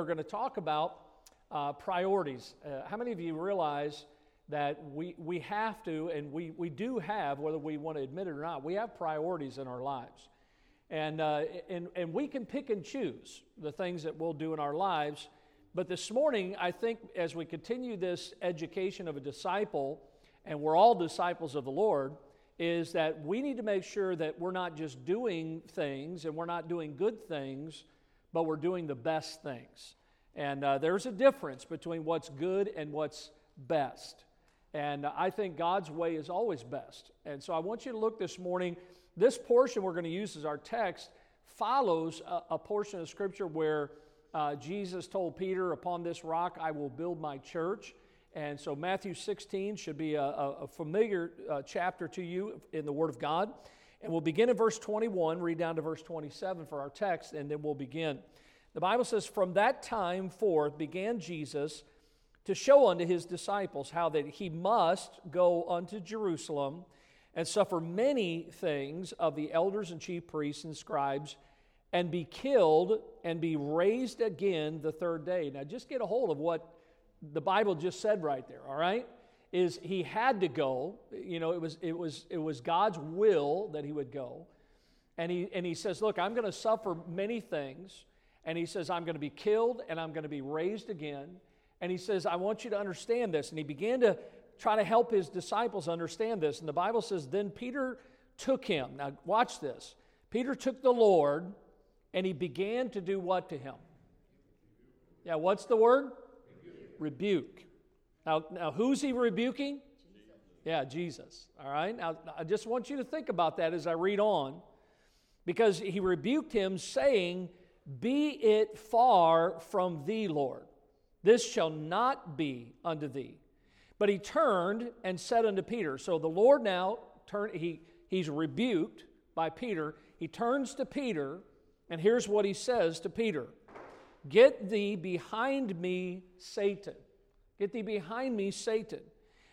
we're going to talk about priorities. How many of you realize that we have to, and we do have, whether we want to admit it or not, we have priorities in our lives. And we can pick and choose the things that we'll do in our lives. But this morning, I think as we continue this education of a disciple, and we're all disciples of the Lord, is that we need to make sure that we're not just doing things and we're not doing good things, but we're doing the best things. And there's a difference between what's good and what's best. And I think God's way is always best. And so I want you to look this morning. This portion we're going to use as our text follows a portion of Scripture where Jesus told Peter, "Upon this rock I will build my church." And so Matthew 16 should be a familiar chapter to you in the Word of God. And we'll begin in verse 21, read down to verse 27 for our text, and then we'll begin. The Bible says, "From that time forth began Jesus to show unto his disciples how that he must go unto Jerusalem and suffer many things of the elders and chief priests and scribes, and be killed, and be raised again the third day." Now just get a hold of what the Bible just said right there, all right? Is he had to go. You know, it was God's will that he would go. And he says, "Look, I'm going to suffer many things." And he says, "I'm going to be killed, and I'm going to be raised again." And he says, "I want you to understand this." And he began to try to help his disciples understand this. And the Bible says, "Then Peter took him." Now watch this. Peter took the Lord, and he began to do what to him? Yeah, what's the word? Rebuke. Now, who's he rebuking? Jesus. Yeah, Jesus. All right? Now, I just want you to think about that as I read on. Because he rebuked him, saying, "Be it far from thee, Lord. This shall not be unto thee." But he turned and said unto Peter. So the Lord now, he's rebuked by Peter. He turns to Peter, and here's what he says to Peter. "Get thee behind me, Satan. Get thee behind me, Satan.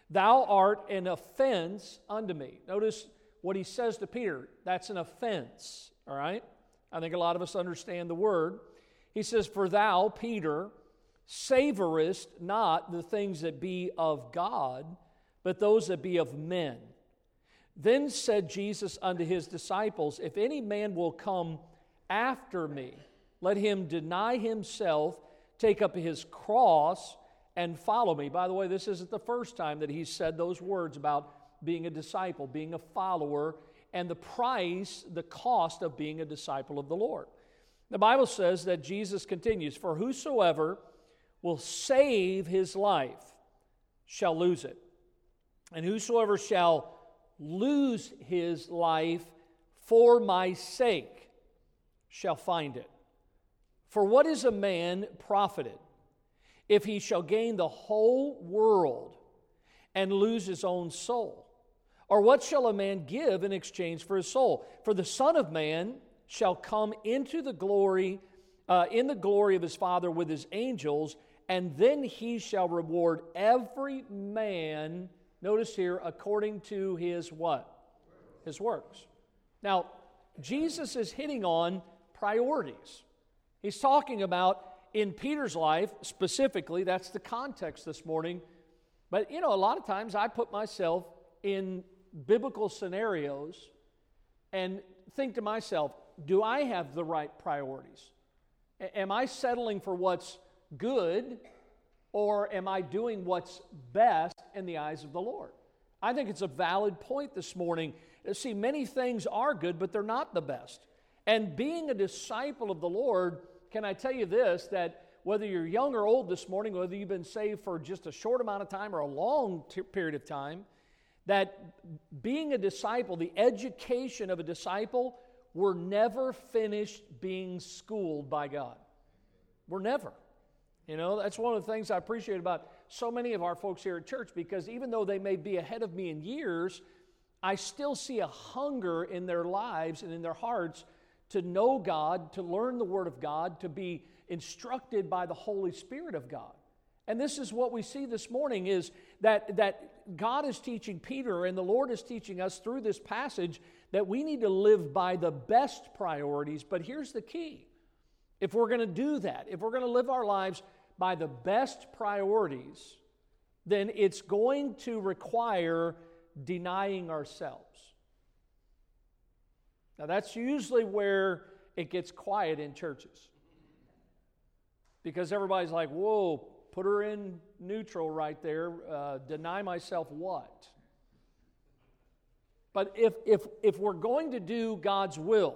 Thou art an offense unto me." Notice what he says to Peter. That's an offense, all right? I think a lot of us understand the word. He says, "For thou, Peter, savorest not the things that be of God, but those that be of men." Then said Jesus unto his disciples, "If any man will come after me, let him deny himself, take up his cross, and follow me." By the way, this isn't the first time that he said those words about being a disciple, being a follower, and the price, the cost of being a disciple of the Lord. The Bible says that Jesus continues, "For whosoever will save his life shall lose it, and whosoever shall lose his life for my sake shall find it. For what is a man profited if he shall gain the whole world and lose his own soul? Or what shall a man give in exchange for his soul? For the Son of Man shall come into the glory, in the glory of his Father with his angels, and then he shall reward every man," notice here, "according to his" what? His works. Now, Jesus is hitting on priorities. He's talking about in Peter's life specifically, that's the context this morning. But you know, a lot of times I put myself in biblical scenarios and think to myself, do I have the right priorities? Am I settling for what's good, or am I doing what's best in the eyes of the Lord? I think it's a valid point this morning. See, many things are good, but they're not the best. And being a disciple of the Lord, can I tell you this, that whether you're young or old this morning, whether you've been saved for just a short amount of time or a long period of time, that being a disciple, the education of a disciple, we're never finished being schooled by God. We're never. You know, that's one of the things I appreciate about so many of our folks here at church, because even though they may be ahead of me in years, I still see a hunger in their lives and in their hearts to know God, to learn the Word of God, to be instructed by the Holy Spirit of God. And this is what we see this morning, is that God is teaching Peter, and the Lord is teaching us through this passage, that we need to live by the best priorities. But here's the key. If we're going to do that, if we're going to live our lives by the best priorities, then it's going to require denying ourselves. Now, that's usually where it gets quiet in churches, because everybody's like, whoa, put her in neutral right there, deny myself what? But if we're going to do God's will,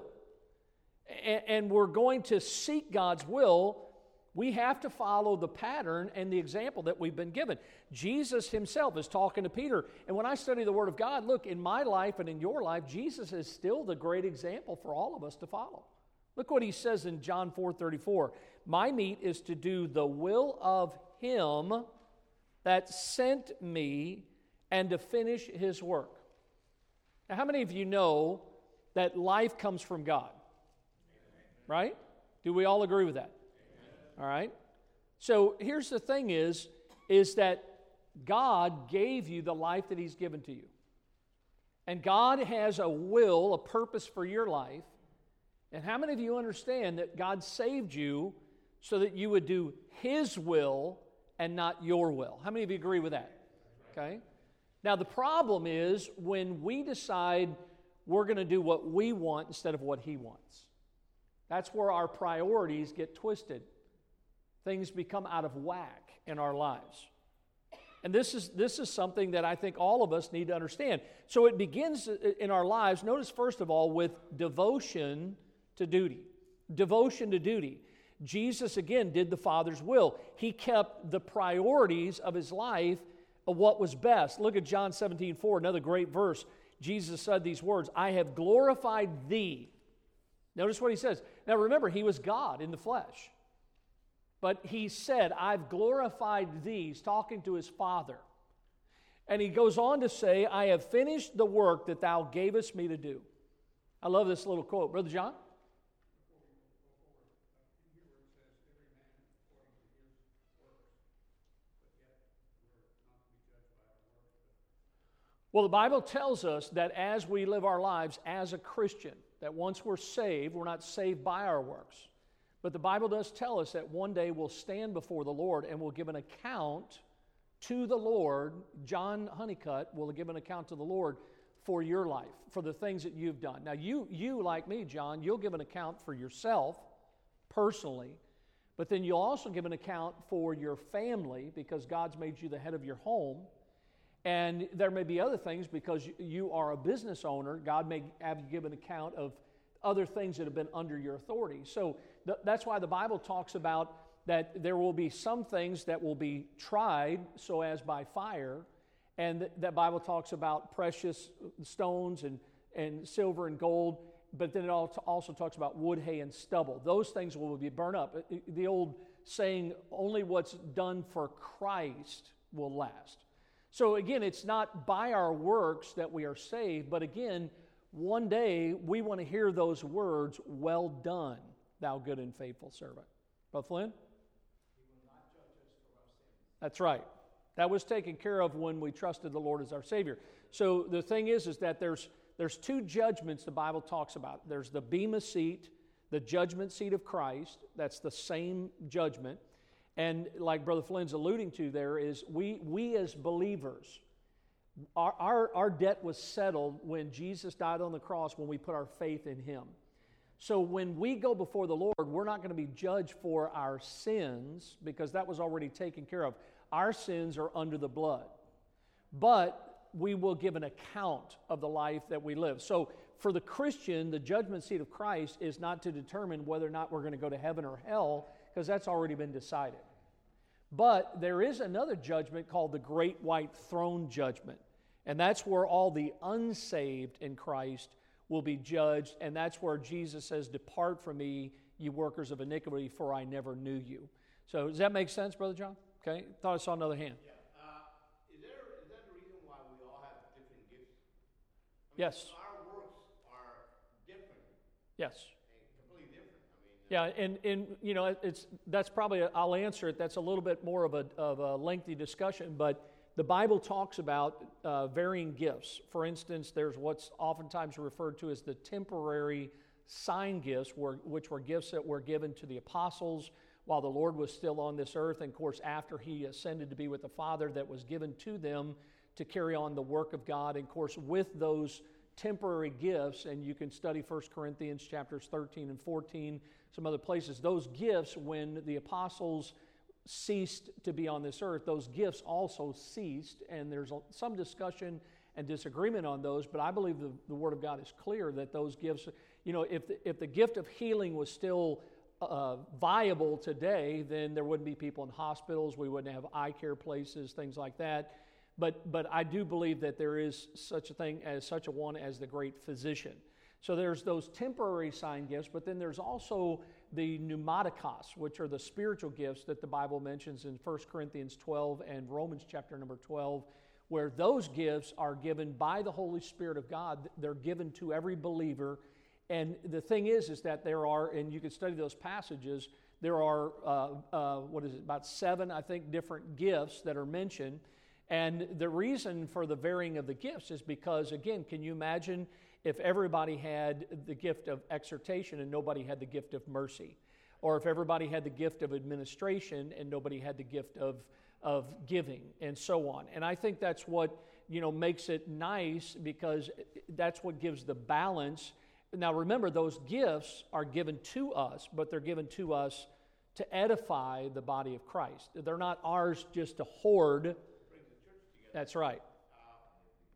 and we're going to seek God's will, we have to follow the pattern and the example that we've been given. Jesus himself is talking to Peter. And when I study the Word of God, look, in my life and in your life, Jesus is still the great example for all of us to follow. Look what he says in John 4:34. My meat is to do the will of him that sent me and to finish his work. Now, how many of you know that life comes from God? Right? Do we all agree with that? All right. So here's the thing is that God gave you the life that he's given to you. And God has a will, a purpose for your life. And how many of you understand that God saved you so that you would do his will and not your will? How many of you agree with that? Okay. Now the problem is when we decide we're going to do what we want instead of what he wants. That's where our priorities get twisted. Things become out of whack in our lives. And this is something that I think all of us need to understand. So it begins in our lives, notice first of all, with devotion to duty. Devotion to duty. Jesus, again, did the Father's will. He kept the priorities of his life of what was best. Look at John 17:4, another great verse. Jesus said these words, I have glorified thee. Notice what he says. Now remember, he was God in the flesh. But he said, I've glorified thee. He's talking to his Father. And he goes on to say, I have finished the work that thou gavest me to do. I love this little quote. Brother John? Well, the Bible tells us that as we live our lives as a Christian, that once we're saved, we're not saved by our works. But the Bible does tell us that one day we'll stand before the Lord and we'll give an account to the Lord. John Honeycutt will give an account to the Lord for your life, for the things that you've done. Now, you like me, John, you'll give an account for yourself personally, but then you'll also give an account for your family because God's made you the head of your home. And there may be other things because you are a business owner. God may have you give an account of other things that have been under your authority. So that's why the Bible talks about that there will be some things that will be tried, so as by fire, and that Bible talks about precious stones and silver and gold, but then it also talks about wood, hay, and stubble. Those things will be burned up. The old saying, only what's done for Christ will last. So again, it's not by our works that we are saved, but again, one day, we want to hear those words, well done, thou good and faithful servant. Brother Flynn? He will not judge us for our sins. That's right. That was taken care of when we trusted the Lord as our Savior. So the thing is that there's two judgments the Bible talks about. There's the Bema seat, the judgment seat of Christ. That's the same judgment. And like Brother Flynn's alluding to there is we as believers, Our debt was settled when Jesus died on the cross, when we put our faith in him. So when we go before the Lord, we're not going to be judged for our sins because that was already taken care of. Our sins are under the blood. But we will give an account of the life that we live. So for the Christian, the judgment seat of Christ is not to determine whether or not we're going to go to heaven or hell because that's already been decided. But there is another judgment called the Great White Throne Judgment. And that's where all the unsaved in Christ will be judged. And that's where Jesus says, depart from me, you workers of iniquity, for I never knew you. So does that make sense, Brother John? Okay. Thought I saw another hand. Yeah. Is that the reason why we all have different gifts? I mean, yes. Our works are different. Yes. Yeah, and you know, I'll answer it. That's a little bit more of a lengthy discussion, but the Bible talks about varying gifts. For instance, there's what's oftentimes referred to as the temporary sign gifts, which were gifts that were given to the apostles while the Lord was still on this earth, and of course after he ascended to be with the Father, that was given to them to carry on the work of God. And of course with those temporary gifts, and you can study 1 Corinthians chapters 13 and 14, some other places, those gifts, when the apostles ceased to be on this earth, those gifts also ceased, and there's some discussion and disagreement on those, but I believe the Word of God is clear that those gifts, you know, if the gift of healing was still viable today, then there wouldn't be people in hospitals, we wouldn't have eye care places, things like that. But I do believe that there is such a thing as such a one as the great physician. So there's those temporary sign gifts, but then there's also the pneumaticos, which are the spiritual gifts that the Bible mentions in 1 Corinthians 12 and Romans chapter number 12, where those gifts are given by the Holy Spirit of God. They're given to every believer. And the thing is that there are, and you can study those passages, there are, about 7, I think, different gifts that are mentioned. And the reason for the varying of the gifts is because, again, can you imagine if everybody had the gift of exhortation and nobody had the gift of mercy? Or if everybody had the gift of administration and nobody had the gift of giving, and so on. And I think that's what, makes it nice, because that's what gives the balance. Now remember, those gifts are given to us, but they're given to us to edify the body of Christ. They're not ours just to hoard. That's right.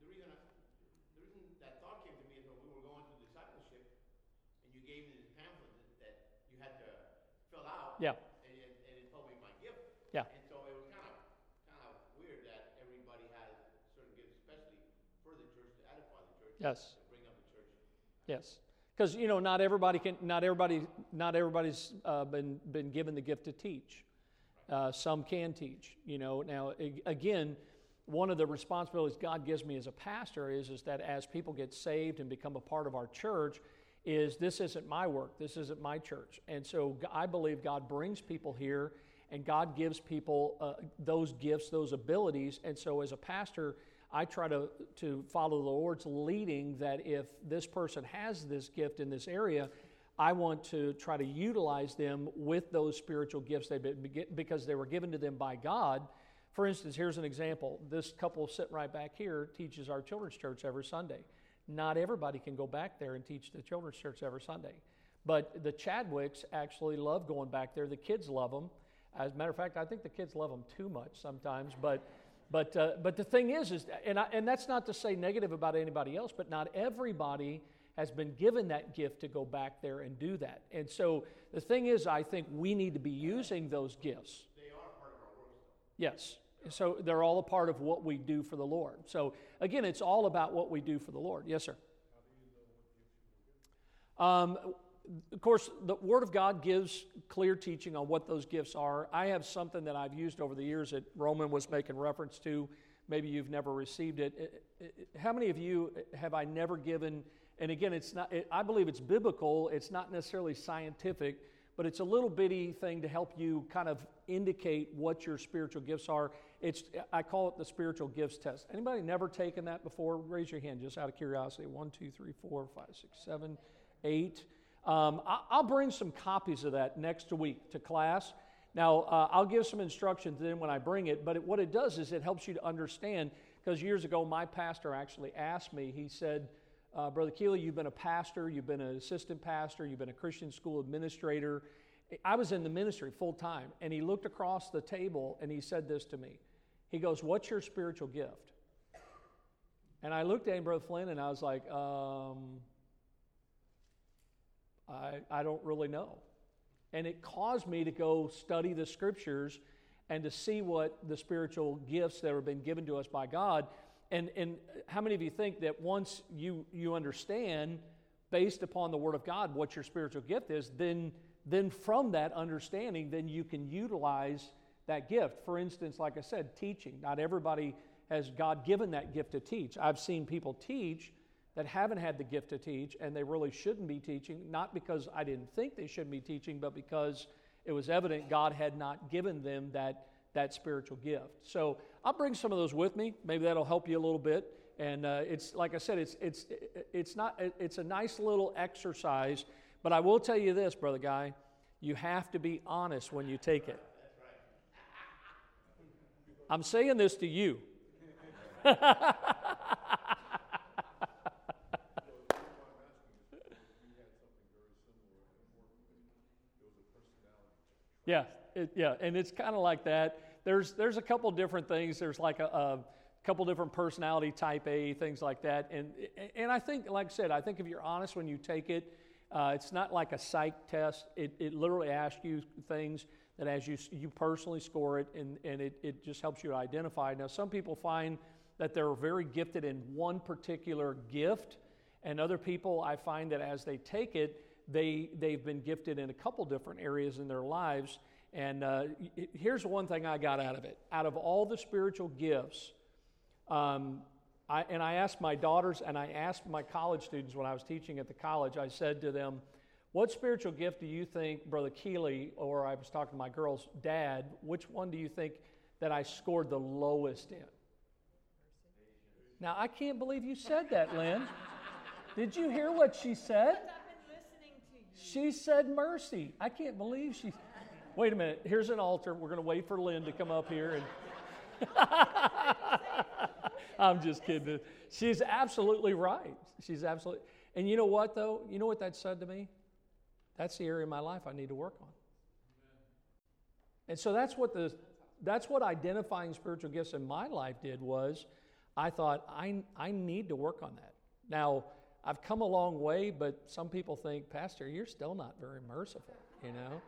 The reason that thought came to me is when we were going through discipleship, and you gave me this pamphlet that you had to fill out, yeah. and it told me my gift. Yeah. And so it was kind of weird that everybody had certain gifts, especially for the church, to edify the church, yes. To bring up the church. Yes, because not everybody's been given the gift to teach. Right. Some can teach. Now again. One of the responsibilities God gives me as a pastor is that as people get saved and become a part of our church, this isn't my work, this isn't my church. And so I believe God brings people here, and God gives people those gifts, those abilities. And so as a pastor, I try to follow the Lord's leading, that if this person has this gift in this area, I want to try to utilize them with those spiritual gifts because they were given to them by God. For instance, here's an example. This couple sitting right back here teaches our children's church every Sunday. Not everybody can go back there and teach the children's church every Sunday. But the Chadwicks actually love going back there. The kids love them. As a matter of fact, I think the kids love them too much sometimes. But the thing is and that's not to say negative about anybody else, but not everybody has been given that gift to go back there and do that. And so the thing is, I think we need to be using those gifts. They are part of our world. Yes. So they're all a part of what we do for the Lord. So again, it's all about what we do for the Lord. Yes, sir. Of course, the Word of God gives clear teaching on what those gifts are. I have something that I've used over the years that Roman was making reference to. Maybe you've never received it. How many of you have I never given? And again, I believe it's biblical. It's not necessarily scientific, but it's a little bitty thing to help you kind of indicate what your spiritual gifts are. I call it the spiritual gifts test. Anybody never taken that before? Raise your hand, just out of curiosity. 1, 2, 3, 4, 5, 6, 7, 8. I'll bring some copies of that next week to class. Now, I'll give some instruction to them when I bring it, but what it does is it helps you to understand, because years ago, my pastor actually asked me, he said, Brother Keeley, you've been a pastor, you've been an assistant pastor, you've been a Christian school administrator. I was in the ministry full time, and he looked across the table and he said this to me. He goes, "What's your spiritual gift?" And I looked at him, Brother Flynn, and I was like, I don't really know. And it caused me to go study the scriptures and to see what the spiritual gifts that have been given to us by God. And how many of you think that once you understand, based upon the Word of God, what your spiritual gift is, then from that understanding, then you can utilize that gift? For instance, like I said, teaching. Not everybody has God given that gift to teach. I've seen people teach that haven't had the gift to teach, and they really shouldn't be teaching, not because I didn't think they should be teaching, but because it was evident God had not given them that spiritual gift. So I'll bring some of those with me. Maybe that'll help you a little bit. And it's like I said, it's a nice little exercise. But I will tell you this, Brother Guy, you have to be honest when you take it. I'm saying this to you. And it's kind of like that. There's a couple different things. There's like a couple different personality type A, things like that. And I think, like I said, I think if you're honest when you take it, it's not like a psych test. It literally asks you things that as you personally score it, and it just helps you identify. Now, some people find that they're very gifted in one particular gift, and other people I find that as they take it, they've been gifted in a couple different areas in their lives. And here's one thing I got out of it. Out of all the spiritual gifts, I asked my daughters and I asked my college students when I was teaching at the college, I said to them, what spiritual gift do you think, Brother Keeley, or I was talking to my girl's dad, which one do you think that I scored the lowest in? Now, I can't believe you said that, Lynn. Did you hear what she said? She said mercy. I can't believe she... Wait a minute. Here's an altar. We're going to wait for Lynn to come up here. I'm just kidding. She's absolutely right. And you know what, though? You know what that said to me? That's the area of my life I need to work on. And so that's what identifying spiritual gifts in my life did was I thought, I need to work on that. Now, I've come a long way, but some people think, Pastor, you're still not very merciful, you know?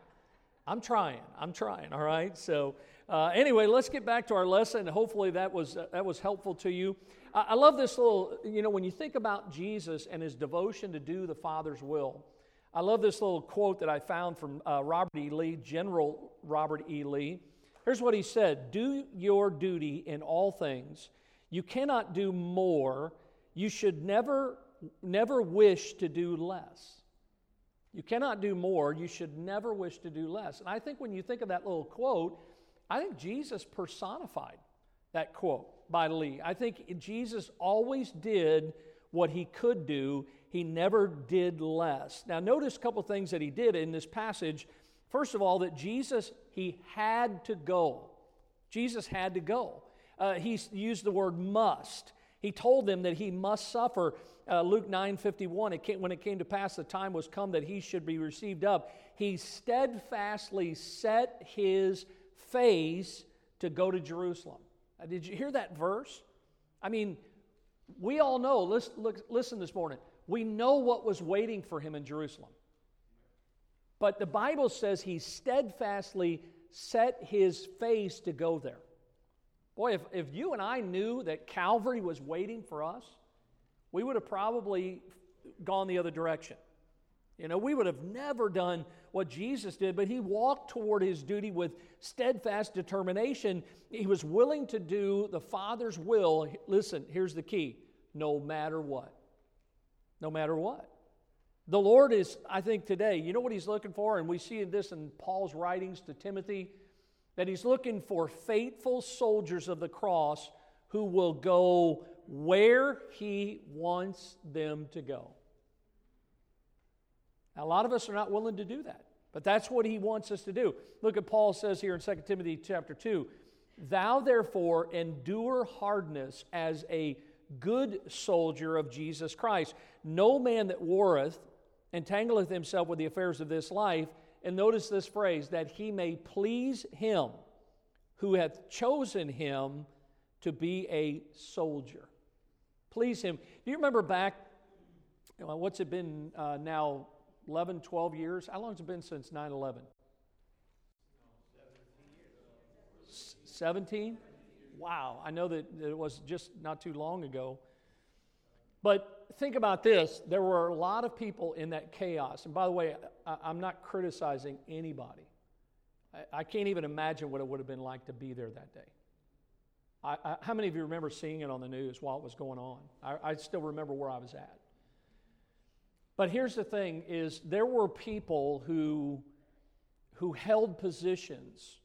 I'm trying, all right? So anyway, let's get back to our lesson. Hopefully that was helpful to you. I love this little, when you think about Jesus and his devotion to do the Father's will, I love this little quote that I found from Robert E. Lee, General Robert E. Lee. Here's what he said, "Do your duty in all things. You cannot do more. You should never wish to do less." You cannot do more. You should never wish to do less. And I think when you think of that little quote, I think Jesus personified that quote by Lee. I think Jesus always did what he could do. He never did less. Now, notice a couple things that he did in this passage. First of all, that Jesus, he had to go. Jesus had to go. He used the word must. He told them that he must suffer. Luke 9:51, when it came to pass, the time was come that he should be received up. He steadfastly set his face to go to Jerusalem. Did you hear that verse? I mean, we all know, listen this morning, we know what was waiting for him in Jerusalem. But the Bible says he steadfastly set his face to go there. Boy, if you and I knew that Calvary was waiting for us, we would have probably gone the other direction. We would have never done what Jesus did, but he walked toward his duty with steadfast determination. He was willing to do the Father's will. Listen, here's the key. No matter what. No matter what. The Lord is, I think today, you know what he's looking for? And we see this in Paul's writings to Timothy, that he's looking for faithful soldiers of the cross who will go where he wants them to go. Now, a lot of us are not willing to do that, but that's what he wants us to do. Look at Paul says here in 2 Timothy chapter 2, "Thou therefore endure hardness as a good soldier of Jesus Christ. No man that warreth entangleth himself with the affairs of this life," and notice this phrase, "that he may please him who hath chosen him to be a soldier." Please him. Do you remember back, what's it been now, 11, 12 years? How long has it been since 9/11? 17? Wow, I know that it was just not too long ago. But think about this. There were a lot of people in that chaos. And by the way, I'm not criticizing anybody. I can't even imagine what it would have been like to be there that day. How many of you remember seeing it on the news while it was going on? I still remember where I was at. But here's the thing is there were people who held positions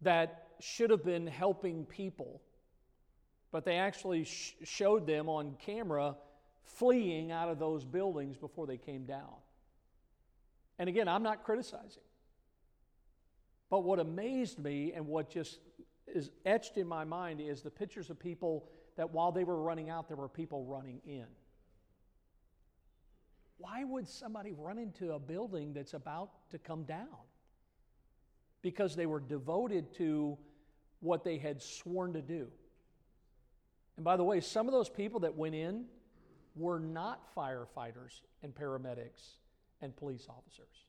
that should have been helping people, but they actually showed them on camera fleeing out of those buildings before they came down. And again, I'm not criticizing. But what amazed me and what just is etched in my mind is the pictures of people that while they were running out, there were people running in. Why would somebody run into a building that's about to come down? Because they were devoted to what they had sworn to do. And by the way, some of those people that went in were not firefighters and paramedics and police officers.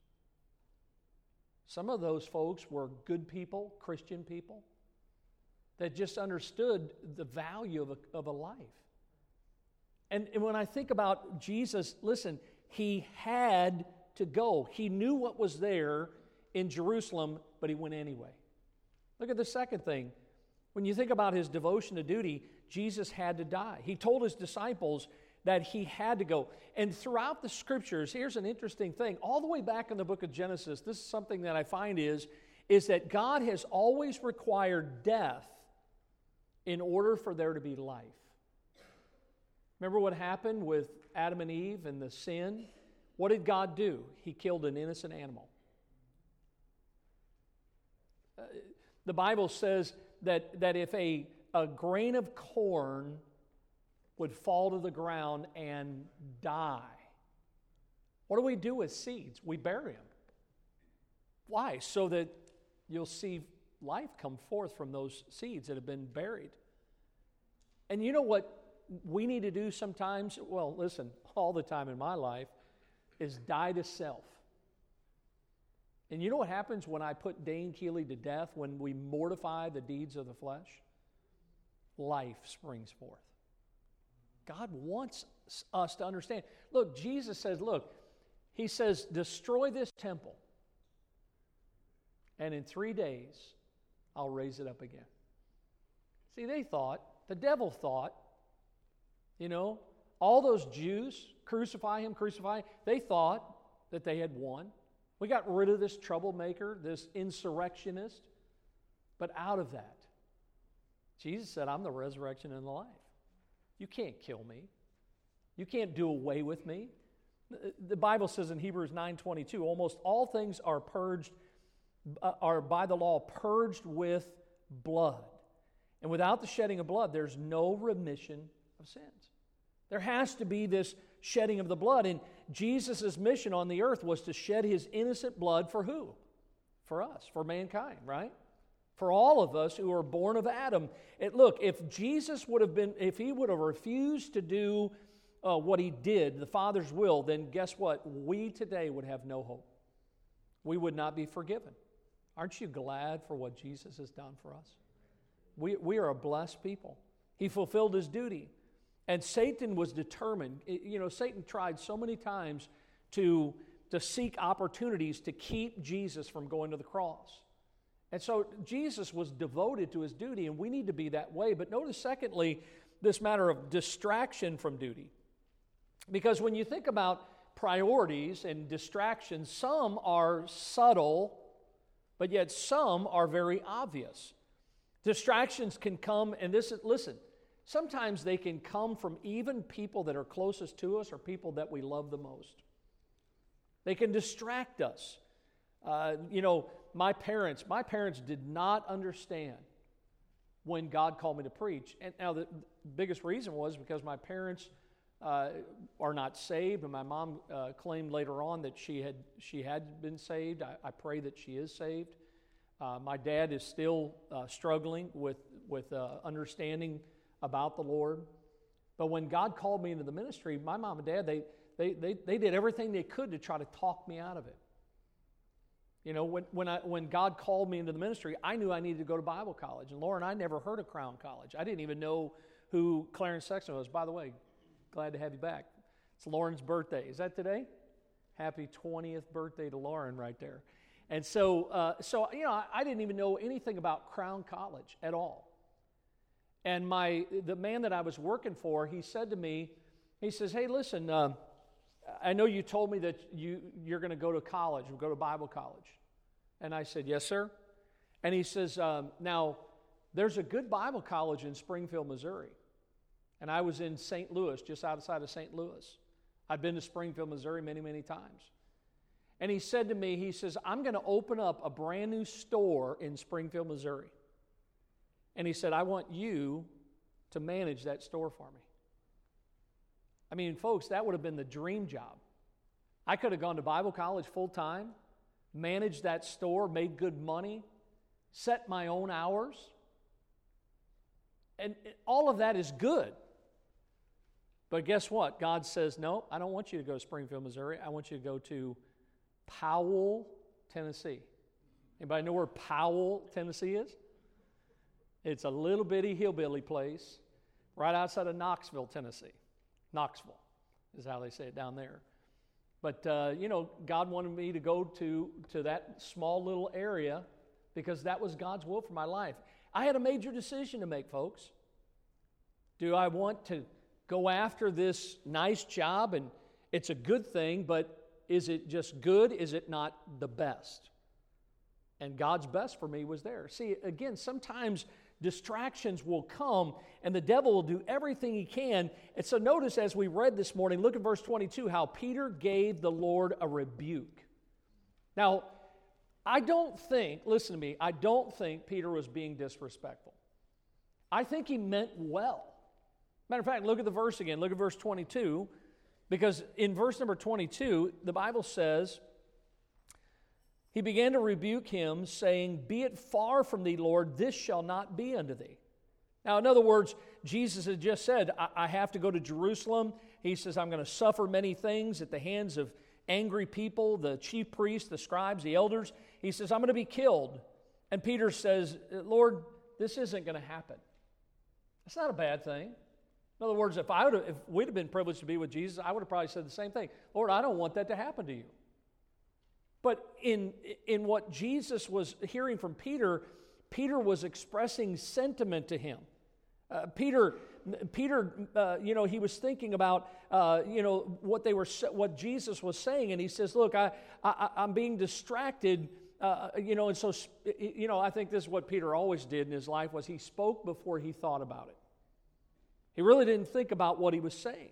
Some of those folks were good people, Christian people, that just understood the value of a life. And when I think about Jesus, listen, he had to go. He knew what was there in Jerusalem, but he went anyway. Look at the second thing. When you think about his devotion to duty, Jesus had to die. He told his disciples that he had to go. And throughout the scriptures, here's an interesting thing. All the way back in the book of Genesis, this is something that I find is that God has always required death in order for there to be life. Remember what happened with Adam and Eve and the sin? What did God do? He killed an innocent animal. The Bible says that if a grain of corn would fall to the ground and die, what do we do with seeds? We bury them. Why? So that you'll see life come forth from those seeds that have been buried. And you know what we need to do sometimes? Well, listen, all the time in my life is die to self. And you know what happens when I put Dane Keeley to death, when we mortify the deeds of the flesh? Life springs forth. God wants us to understand. Look, Jesus says, look, he says, destroy this temple, and in 3 days, I'll raise it up again. See, the devil thought, all those Jews, crucify him, they thought that they had won. We got rid of this troublemaker, this insurrectionist. But out of that, Jesus said, I'm the resurrection and the life. You can't kill me. You can't do away with me. The Bible says in Hebrews 9:22, almost all things are purged, are by the law purged with blood. And without the shedding of blood, there's no remission of sins. There has to be this shedding of the blood. And Jesus' mission on the earth was to shed his innocent blood for who? For us, for mankind, right? For all of us who are born of Adam. Look, if Jesus would have been, if he would have refused to do what he did, the Father's will, then guess what? We today would have no hope. We would not be forgiven. Aren't you glad for what Jesus has done for us? We are a blessed people. He fulfilled his duty. And Satan was determined. Satan tried so many times to seek opportunities to keep Jesus from going to the cross. And so Jesus was devoted to his duty, and we need to be that way. But notice, secondly, this matter of distraction from duty. Because when you think about priorities and distractions, some are subtle, but yet some are very obvious. Distractions can come, and sometimes they can come from even people that are closest to us or people that we love the most. They can distract us. My parents did not understand when God called me to preach. And now the biggest reason was because my parents are not saved, and my mom claimed later on that she had been saved. I pray that she is saved. My dad is still struggling with understanding about the Lord. But when God called me into the ministry, my mom and dad, they did everything they could to try to talk me out of it. When God called me into the ministry, I knew I needed to go to Bible college. And Laura and I never heard of Crown College. I didn't even know who Clarence Sexton was. By the way, glad to have you back. It's Lauren's birthday. Is that today? Happy 20th birthday to Lauren right there. And so I didn't even know anything about Crown College at all. And the man that I was working for, he said to me, he says, hey, listen, I know you told me that you're going to go to college, go to Bible college. And I said, yes, sir. And he says, now, There's a good Bible college in Springfield, Missouri. And I was in St. Louis, just outside of St. Louis. I'd been to Springfield, Missouri many, many times. And he said to me, he says, I'm going to open up a brand new store in Springfield, Missouri. And he said, I want you to manage that store for me. I mean, folks, that would have been the dream job. I could have gone to Bible college full time, managed that store, made good money, set my own hours. And all of that is good. But guess what? God says, no, I don't want you to go to Springfield, Missouri. I want you to go to Powell, Tennessee. Anybody know where Powell, Tennessee is? It's a little bitty hillbilly place right outside of Knoxville, Tennessee. Knoxville is how they say it down there. But, you know, God wanted me to go to that small little area because that was God's will for my life. I had a major decision to make, folks. Do I want to go after this nice job? And it's a good thing, but is it just good? Is it not the best? And God's best for me was there. See, again, sometimes distractions will come, and the devil will do everything he can. And so notice as we read this morning, look at verse 22, how Peter gave the Lord a rebuke. Now, I don't think, listen to me, I don't think Peter was being disrespectful. I think he meant well. Matter of fact, look at the verse again. Look at verse 22, because in verse number 22, the Bible says, he began to rebuke him, saying, be it far from thee, Lord, this shall not be unto thee. Now, in other words, Jesus had just said, I have to go to Jerusalem. He says, I'm going to suffer many things at the hands of angry people, the chief priests, the scribes, the elders. He says, I'm going to be killed. And Peter says, Lord, this isn't going to happen. It's not a bad thing. In other words, if we'd have been privileged to be with Jesus, I would have probably said the same thing. Lord, I don't want that to happen to you. But in what Jesus was hearing from Peter, Peter was expressing sentiment to him. Peter, you know, he was thinking about, you know, what Jesus was saying, and he says, "Look, I'm being distracted, you know." And so, you know, I think this is what Peter always did in his life was he spoke before he thought about it. He really didn't think about what he was saying.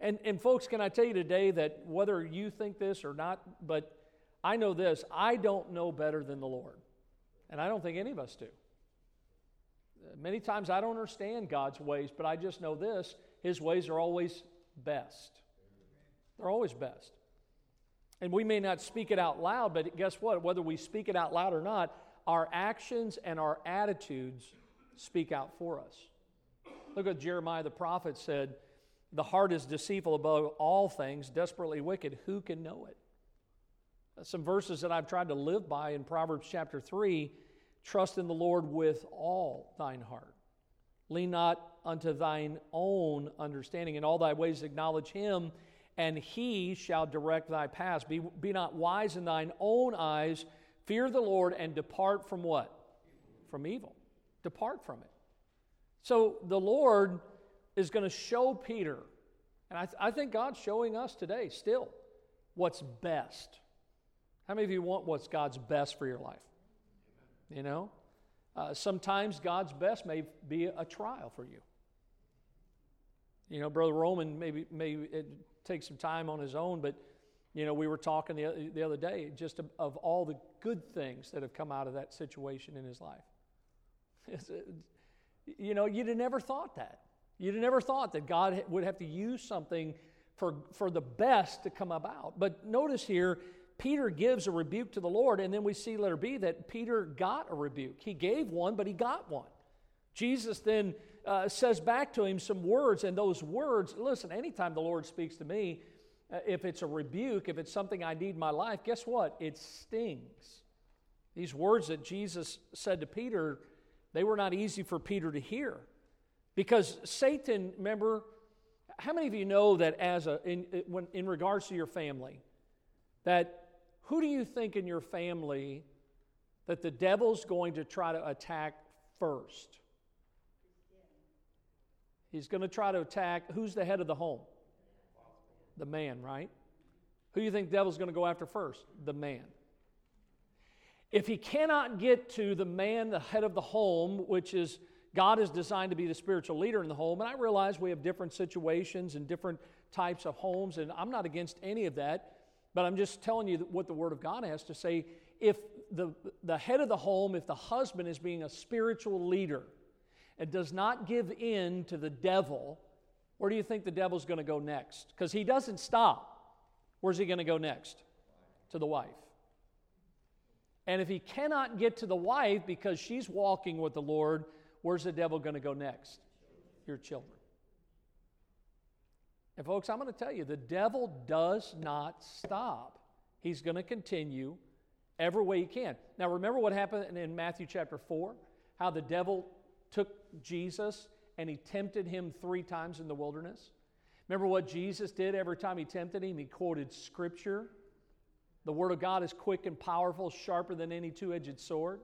And folks, can I tell you today that whether you think this or not, but I know this, I don't know better than the Lord, and I don't think any of us do. Many times I don't understand God's ways, but I just know this, His ways are always best. They're always best. And we may not speak it out loud, but guess what? Whether we speak it out loud or not, our actions and our attitudes speak out for us. Look what Jeremiah the prophet said, the heart is deceitful above all things, desperately wicked. Who can know it? Some verses that I've tried to live by in Proverbs chapter 3, trust in the Lord with all thine heart. Lean not unto thine own understanding. In all thy ways acknowledge him, and he shall direct thy paths. Be not wise in thine own eyes. Fear the Lord and depart from what? From evil. Depart from it. So the Lord is going to show Peter, and I think God's showing us today still, what's best. How many of you want what's God's best for your life? You know? Sometimes God's best may be a trial for you. You know, Brother Roman, maybe it takes some time on his own, but, you know, we were talking the other day just of all the good things that have come out of that situation in his life. You know, you'd have never thought that. You'd have never thought that God would have to use something for the best to come about. But notice here, Peter gives a rebuke to the Lord, and then we see, letter B, that Peter got a rebuke. He gave one, but he got one. Jesus then says back to him some words, and those words, listen, anytime the Lord speaks to me, if it's a rebuke, if it's something I need in my life, guess what? It stings. These words that Jesus said to Peter, they were not easy for Peter to hear. Because Satan, remember, how many of you know that in regards to your family, that who do you think in your family that the devil's going to try to attack first? He's going to try to attack, who's the head of the home? The man, right? Who do you think the devil's going to go after first? The man. If he cannot get to the man, the head of the home, which is God is designed to be the spiritual leader in the home, and I realize we have different situations and different types of homes, and I'm not against any of that, but I'm just telling you what the Word of God has to say. If the head of the home, if the husband is being a spiritual leader and does not give in to the devil, where do you think the devil's going to go next? Because he doesn't stop. Where's he going to go next? To the wife. And if he cannot get to the wife because she's walking with the Lord, where's the devil going to go next? Your children. And folks, I'm going to tell you, the devil does not stop. He's going to continue every way he can. Now, remember what happened in Matthew chapter 4? How the devil took Jesus and he tempted him 3 times in the wilderness. Remember what Jesus did every time he tempted him? He quoted Scripture. The Word of God is quick and powerful, sharper than any two-edged sword.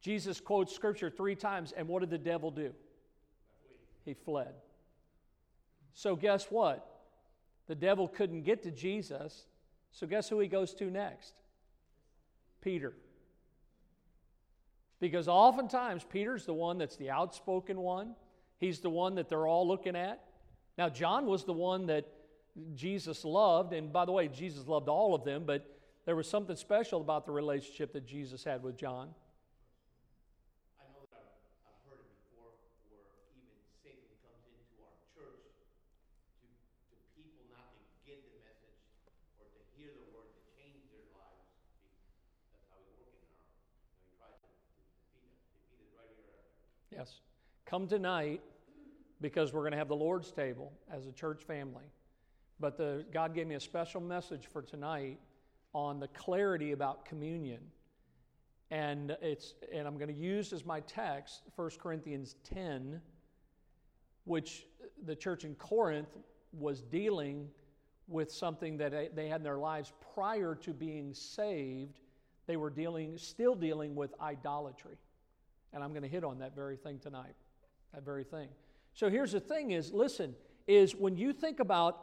Jesus quotes Scripture 3 times, and what did the devil do? He fled. So guess what? The devil couldn't get to Jesus, so guess who he goes to next? Peter. Because oftentimes Peter's the one that's the outspoken one. He's the one that they're all looking at. Now, John was the one that Jesus loved, and by the way, Jesus loved all of them, but there was something special about the relationship that Jesus had with John. I know that I've heard it before, where even Satan comes into our church to people not to get the message or to hear the word, to change their lives. That's how we work in our, we try to defeat it right here. Yes. Come tonight, because we're going to have the Lord's table as a church family. But God gave me a special message for tonight on the clarity about communion. And I'm going to use as my text 1 Corinthians 10, which the church in Corinth was dealing with something that they had in their lives prior to being saved. They were still dealing with idolatry. And I'm going to hit on that very thing tonight. That very thing. So here's the thing is, listen, is when you think about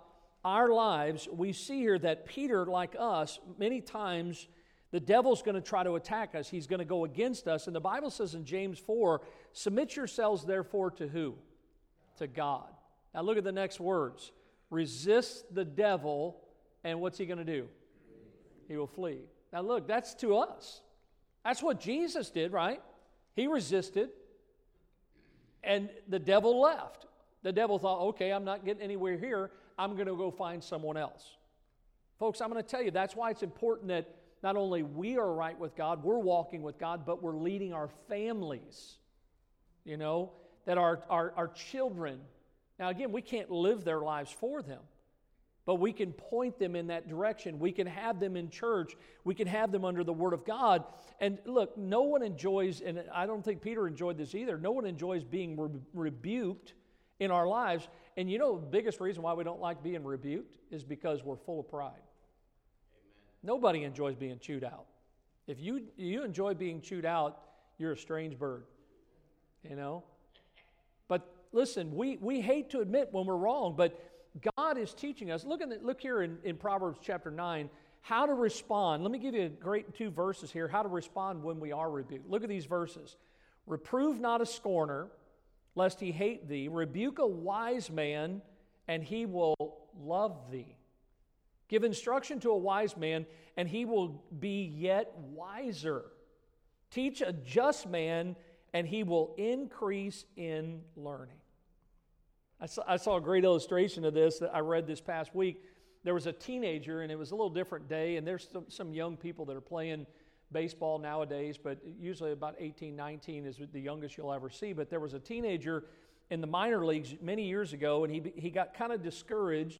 our lives, we see here that Peter, like us, many times the devil's going to try to attack us. He's going to go against us. And the Bible says in James 4, submit yourselves therefore to who? To God. Now look at the next words. Resist the devil, and what's he going to do? He will flee. Now look, that's to us. That's what Jesus did, right? He resisted. And the devil left. The devil thought, okay, I'm not getting anywhere here. I'm going to go find someone else. Folks, I'm going to tell you, that's why it's important that not only we are right with God, we're walking with God, but we're leading our families, you know, that our children. Now, again, we can't live their lives for them, but we can point them in that direction. We can have them in church. We can have them under the Word of God. And look, no one enjoys, and I don't think Peter enjoyed this either, no one enjoys being rebuked in our lives. And you know the biggest reason why we don't like being rebuked is because we're full of pride. Amen. Nobody enjoys being chewed out. If you enjoy being chewed out, you're a strange bird, you know. But listen, we hate to admit when we're wrong, but God is teaching us. Look here in Proverbs chapter 9, how to respond. Let me give you a great 2 verses here, how to respond when we are rebuked. Look at these verses. Reprove not a scorner, lest he hate thee. Rebuke a wise man, and he will love thee. Give instruction to a wise man, and he will be yet wiser. Teach a just man, and he will increase in learning. I saw a great illustration of this that I read this past week. There was a teenager, and it was a little different day, and there's some young people that are playing baseball nowadays, but usually about 18, 19 is the youngest you'll ever see. But there was a teenager in the minor leagues many years ago, and he got kind of discouraged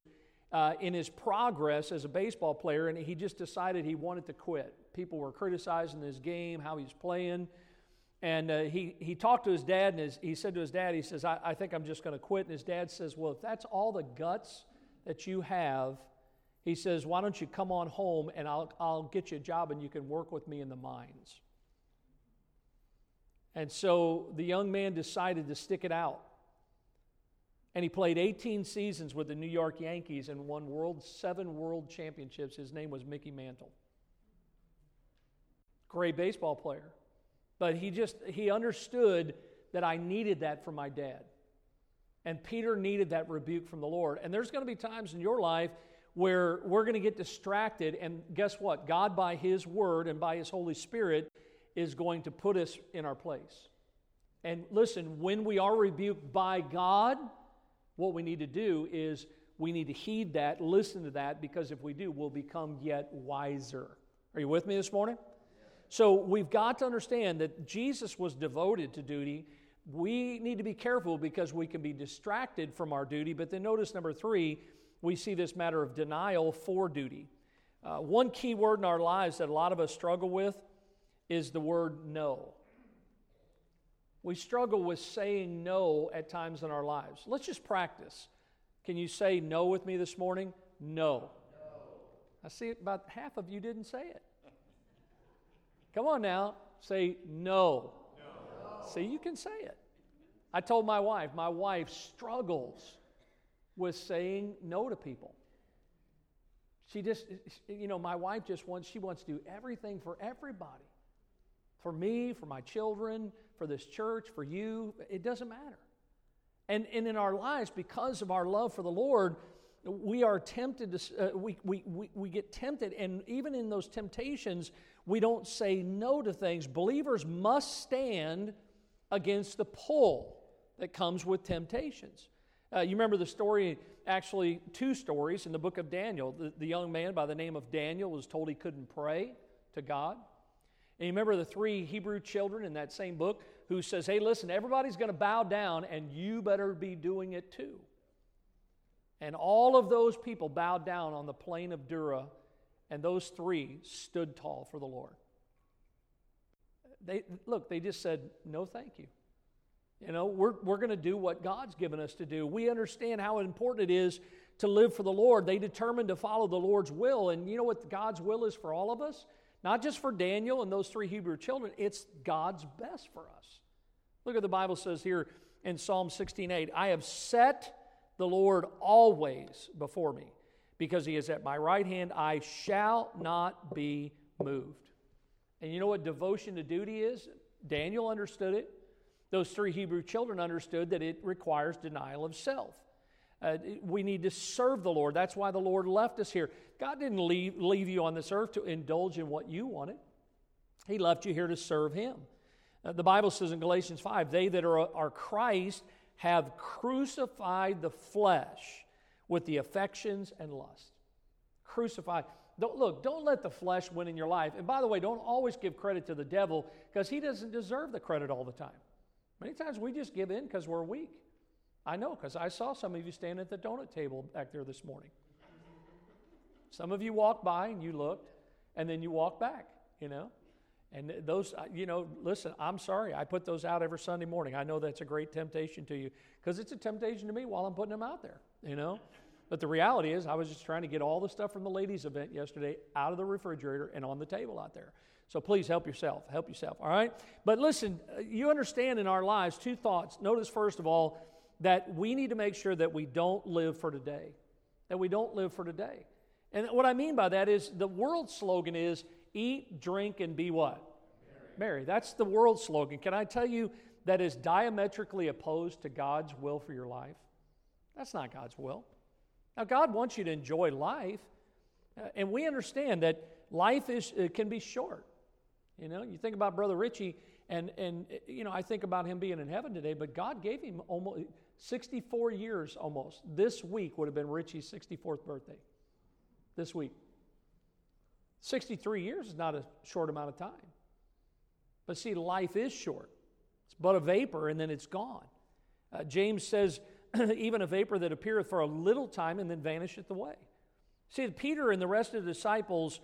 in his progress as a baseball player, and he just decided he wanted to quit. People were criticizing his game, how he's playing. And he talked to his dad, and he said to his dad, he says, I think I'm just going to quit. And his dad says, well, if that's all the guts that you have, he says, why don't you come on home, and I'll get you a job, and you can work with me in the mines. And so the young man decided to stick it out. And he played 18 seasons with the New York Yankees and won 7 world championships. His name was Mickey Mantle. great baseball player. But he understood that I needed that from my dad. And Peter needed that rebuke from the Lord. And there's going to be times in your life where we're going to get distracted, and guess what? God, by His Word and by His Holy Spirit, is going to put us in our place. And listen, when we are rebuked by God, what we need to do is we need to heed that, listen to that, because if we do, we'll become yet wiser. Are you with me this morning? So we've got to understand that Jesus was devoted to duty. We need to be careful because we can be distracted from our duty. But then notice number 3, we see this matter of denial for duty. One key word in our lives that a lot of us struggle with is the word no. We struggle with saying no at times in our lives. Let's just practice. Can you say no with me this morning? No. I see about half of you didn't say it. Come on now, say no. No. See, you can say it. I told my wife struggles with saying no to people. She just, you know, my wife just wants, she wants to do everything for everybody. For me, for my children, for this church, for you, it doesn't matter. And in our lives, because of our love for the Lord, we are tempted to, we get tempted, and even in those temptations, we don't say no to things. Believers must stand against the pull that comes with temptations. You remember the story, actually 2 stories in the book of Daniel. The young man by the name of Daniel was told he couldn't pray to God. And you remember the 3 Hebrew children in that same book who says, hey, listen, everybody's going to bow down, and you better be doing it too. And all of those people bowed down on the plain of Dura, and those 3 stood tall for the Lord. They just said, no, thank you. You know, we're going to do what God's given us to do. We understand how important it is to live for the Lord. They determined to follow the Lord's will, and you know what God's will is for all of us? Not just for Daniel and those 3 Hebrew children, it's God's best for us. Look at the Bible says here in Psalm 16:8, I have set the Lord always before me. Because He is at my right hand, I shall not be moved. And you know what devotion to duty is? Daniel understood it. Those 3 Hebrew children understood that it requires denial of self. We need to serve the Lord. That's why the Lord left us here. God didn't leave you on this earth to indulge in what you wanted. He left you here to serve Him. The Bible says in Galatians 5, they that are Christ have crucified the flesh with the affections and lust. Crucified. Don't let the flesh win in your life. And by the way, don't always give credit to the devil because he doesn't deserve the credit all the time. Many times we just give in because we're weak. I know, because I saw some of you standing at the donut table back there this morning. Some of you walked by and you looked, and then you walked back, you know. And those, you know, listen, I'm sorry. I put those out every Sunday morning. I know that's a great temptation to you, because it's a temptation to me while I'm putting them out there, you know. But the reality is I was just trying to get all the stuff from the ladies' event yesterday out of the refrigerator and on the table out there. So please help yourself, all right? But listen, you understand in our lives 2 thoughts. Notice, first of all, that we need to make sure that we don't live for today, that we don't live for today. And what I mean by that is the world slogan is eat, drink, and be what? Merry. That's the world slogan. Can I tell you that is diametrically opposed to God's will for your life? That's not God's will. Now, God wants you to enjoy life, and we understand that life can be short. You know, you think about Brother Richie, and you know, I think about him being in heaven today, but God gave him almost 64 years almost. This week would have been Richie's 64th birthday. This week. 63 years is not a short amount of time. But see, life is short. It's but a vapor, and then it's gone. James says, even a vapor that appeareth for a little time and then vanisheth away. See, Peter and the rest of the disciples,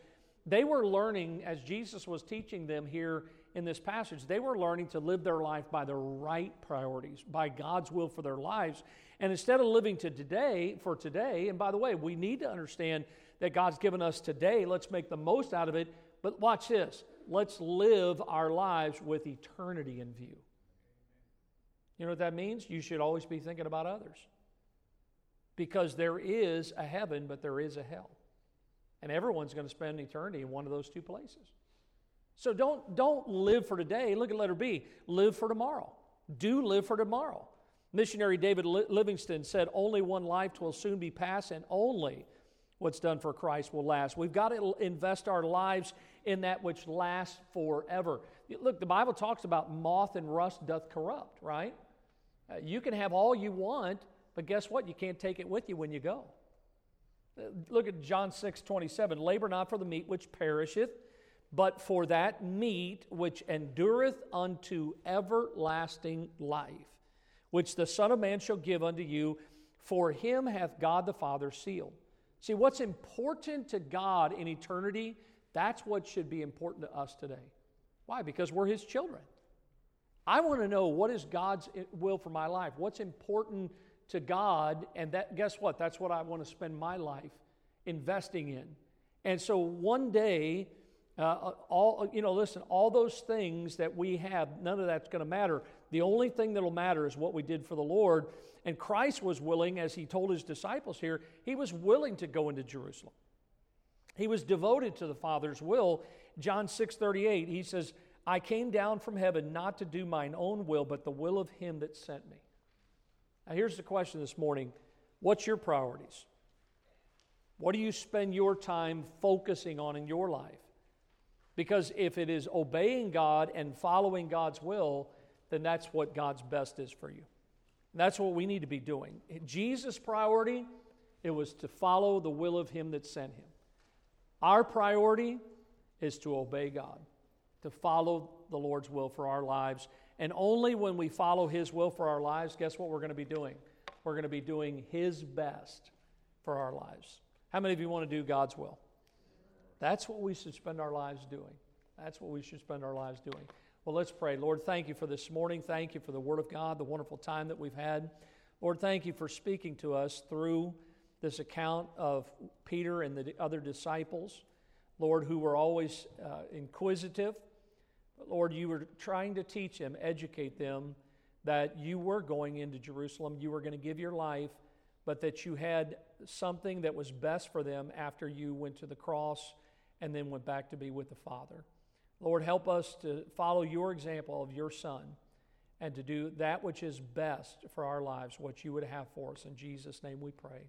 they were learning, as Jesus was teaching them here in this passage, they were learning to live their life by the right priorities, by God's will for their lives. And instead of living for today, and by the way, we need to understand that God's given us today. Let's make the most out of it. But watch this. Let's live our lives with eternity in view. You know what that means? You should always be thinking about others. Because there is a heaven, but there is a hell. And everyone's going to spend eternity in one of those 2 places. So don't live for today. Look at letter B, live for tomorrow. Do live for tomorrow. Missionary David Livingstone said, only one life will soon be passed, and only what's done for Christ will last. We've got to invest our lives in that which lasts forever. Look, the Bible talks about moth and rust doth corrupt, right? You can have all you want, but guess what? You can't take it with you when you go. Look at John 6:27. Labor not for the meat which perisheth, but for that meat which endureth unto everlasting life, which the Son of Man shall give unto you, for him hath God the Father sealed. See, what's important to God in eternity, that's what should be important to us today. Why? Because we're His children. I want to know what is God's will for my life, what's important to God, and that, guess what? That's what I want to spend my life investing in. And so one day, all those things that we have, none of that's going to matter. The only thing that'll matter is what we did for the Lord. And Christ was willing, as He told His disciples here, He was willing to go into Jerusalem. He was devoted to the Father's will. John 6:38, He says, I came down from heaven not to do mine own will, but the will of Him that sent me. Now here's the question this morning. What's your priorities? What do you spend your time focusing on in your life? Because if it is obeying God and following God's will, then that's what God's best is for you. And that's what we need to be doing. Jesus' priority, it was to follow the will of Him that sent Him. Our priority is to obey God, to follow the Lord's will for our lives. And only when we follow His will for our lives, guess what we're going to be doing? We're going to be doing His best for our lives. How many of you want to do God's will? That's what we should spend our lives doing. That's what we should spend our lives doing. Well, let's pray. Lord, thank You for this morning. Thank You for the Word of God, the wonderful time that we've had. Lord, thank You for speaking to us through this account of Peter and the other disciples, Lord, who were always inquisitive. But Lord, You were trying to teach them, educate them, that You were going into Jerusalem, You were going to give Your life, but that You had something that was best for them after You went to the cross and then went back to be with the Father. Lord, help us to follow Your example of Your Son and to do that which is best for our lives, what You would have for us. In Jesus' name we pray.